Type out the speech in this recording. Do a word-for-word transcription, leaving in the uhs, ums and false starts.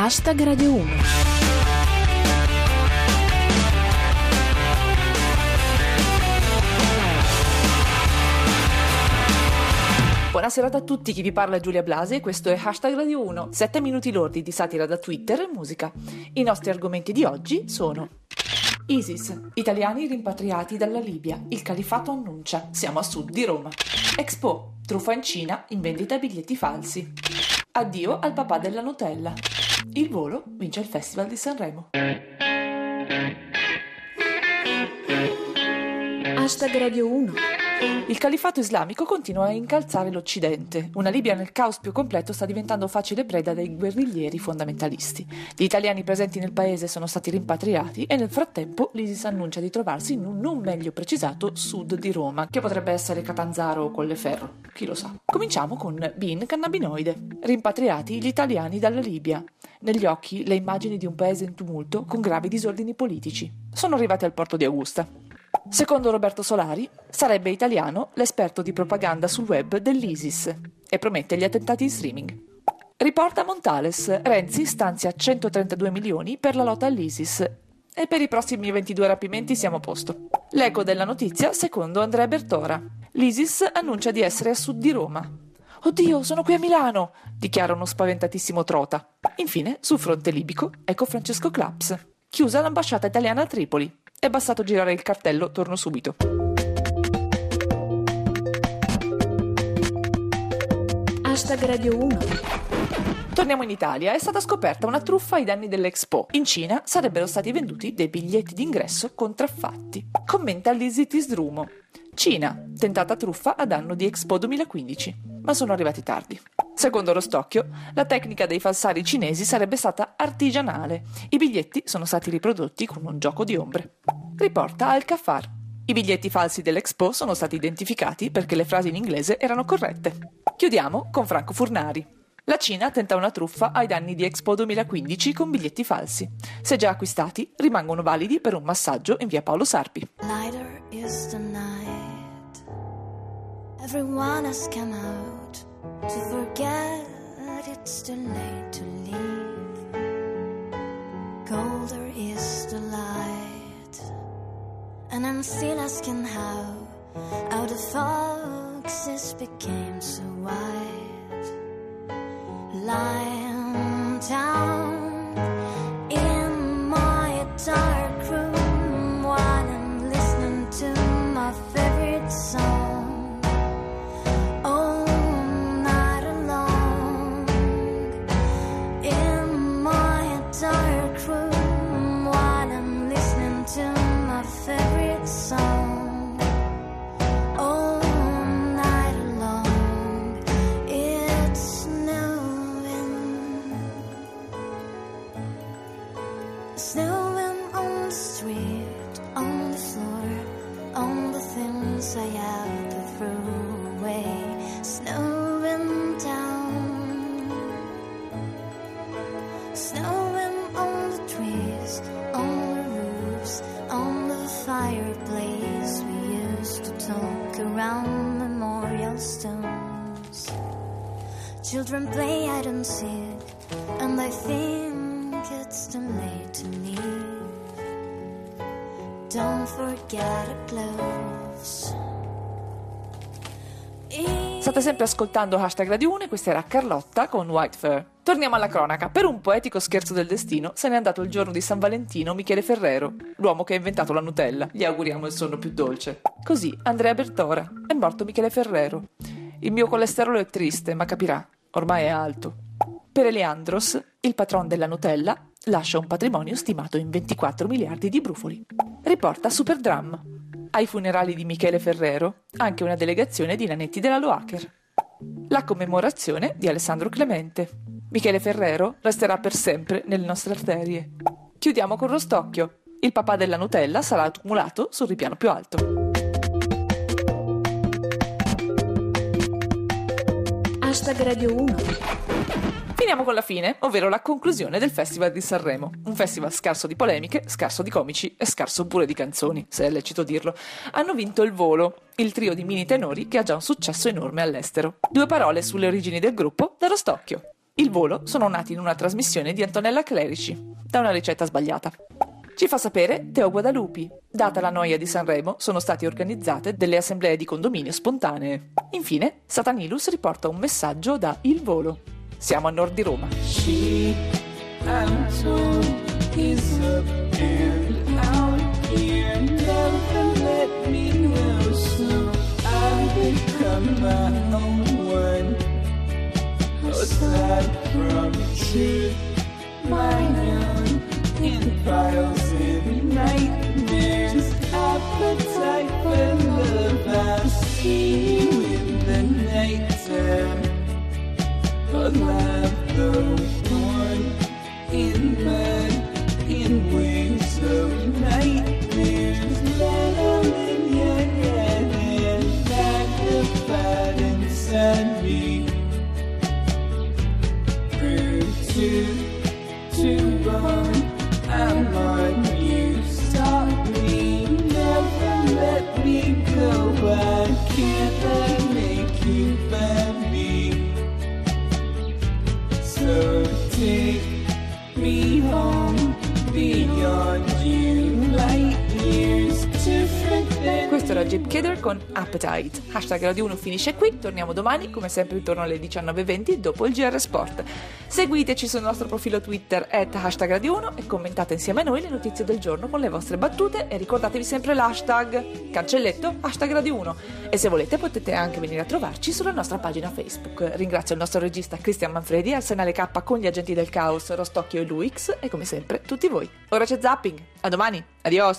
Hashtag Radio uno. Buonasera a tutti, chi vi parla è Giulia Blasi, questo è Hashtag Radio uno, sette minuti lordi di satira da Twitter e musica. I nostri argomenti di oggi sono: Isis, italiani rimpatriati dalla Libia, il Califfato annuncia, siamo a sud di Roma. Expo, truffa in Cina, in vendita biglietti falsi. Addio al papà della Nutella. Il Volo vince il Festival di Sanremo. Hashtag Radio uno. Il califfato islamico continua a incalzare l'Occidente. Una Libia nel caos più completo sta diventando facile preda dei guerriglieri fondamentalisti. Gli italiani presenti nel paese sono stati rimpatriati e nel frattempo l'Isis annuncia di trovarsi in un non meglio precisato sud di Roma, che potrebbe essere Catanzaro o Colleferro, chi lo sa. Cominciamo con Bin Cannabinoide. Rimpatriati gli italiani dalla Libia. Negli occhi le immagini di un paese in tumulto con gravi disordini politici. Sono arrivati al porto di Augusta. Secondo Roberto Solari, sarebbe italiano l'esperto di propaganda sul web dell'Isis e promette gli attentati in streaming. Riporta Montales, Renzi stanzia centotrentadue milioni per la lotta all'Isis e per i prossimi ventidue rapimenti siamo a posto. L'eco della notizia secondo Andrea Bertora. L'Isis annuncia di essere a sud di Roma. Oddio, sono qui a Milano, dichiara uno spaventatissimo Trota. Infine, sul fronte libico, ecco Francesco Claps. Chiusa l'ambasciata italiana a Tripoli. È bastato girare il cartello, torno subito. Hashtag Radio uno. Torniamo in Italia, è stata scoperta una truffa ai danni dell'Expo. In Cina sarebbero stati venduti dei biglietti d'ingresso contraffatti. Commenta Lizzy Tisdrumo. Cina, tentata truffa a danno di Expo duemilaquindici, ma sono arrivati tardi. Secondo Rostocchio, la tecnica dei falsari cinesi sarebbe stata artigianale. I biglietti sono stati riprodotti con un gioco di ombre. Riporta al Caffar. I biglietti falsi dell'Expo sono stati identificati perché le frasi in inglese erano corrette. Chiudiamo con Franco Furnari. La Cina tenta una truffa ai danni di Expo duemilaquindici con biglietti falsi. Se già acquistati, rimangono validi per un massaggio in via Paolo Sarpi. Neither is the night. Everyone has come out. To forget it's too late to leave. Colder is the light, and I'm still asking how how the foxes became so wide. Lying down in my dark room while I'm listening to my favorite song. Children play hide and seek, and I think it's too late to leave. Don't forget our gloves. State sempre ascoltando Hashtag Radio uno e questa era Carlotta con White Fur. Torniamo alla cronaca. Per un poetico scherzo del destino se n'è andato il giorno di San Valentino Michele Ferrero, l'uomo che ha inventato la Nutella. Gli auguriamo il sonno più dolce. Così Andrea Bertora, è morto Michele Ferrero. Il mio colesterolo è triste, ma capirà, ormai è alto. Per Eleandros, il patron della Nutella, lascia un patrimonio stimato in ventiquattro miliardi di brufoli. Riporta Superdram. Ai funerali di Michele Ferrero, anche una delegazione di nanetti della Loacker. La commemorazione di Alessandro Clemente. Michele Ferrero resterà per sempre nelle nostre arterie. Chiudiamo con Rostocchio. Il papà della Nutella sarà tumulato sul ripiano più alto. Hashtag Radio uno. Finiamo con la fine, ovvero la conclusione del Festival di Sanremo. Un festival scarso di polemiche, scarso di comici e scarso pure di canzoni, se è lecito dirlo. Hanno vinto Il Volo, il trio di mini tenori che ha già un successo enorme all'estero. Due parole sulle origini del gruppo da Rostocchio. Il Volo sono nati in una trasmissione di Antonella Clerici, da una ricetta sbagliata. Ci fa sapere Teo Guadalupi. Data la noia di Sanremo, sono state organizzate delle assemblee di condominio spontanee. Infine, Satanilus riporta un messaggio da Il Volo. Siamo a nord di Roma. In piles and nightmares, appetite for love, I see you in the night time. Alive though born in blood, in wings of nightmares, let in your head and magnified inside me. Prayer to, to burn. I'm on you, stop me, never let me go. Why can't I make you find me? So take me home, beyond you, light years different than. Questo era Jim Kidder con Appetite. Hashtag Radio uno finisce qui, torniamo domani come sempre intorno alle diciannove e venti dopo il G R Sport. Seguiteci sul nostro profilo Twitter at hashtag radio uno e commentate insieme a noi le notizie del giorno con le vostre battute e ricordatevi sempre l'hashtag cancelletto hashtag Radio uno. E se volete potete anche venire a trovarci sulla nostra pagina Facebook. Ringrazio il nostro regista Cristian Manfredi, al Senale K con gli agenti del caos Rostocchio e Luix e come sempre tutti voi. Ora c'è Zapping, a domani, adios!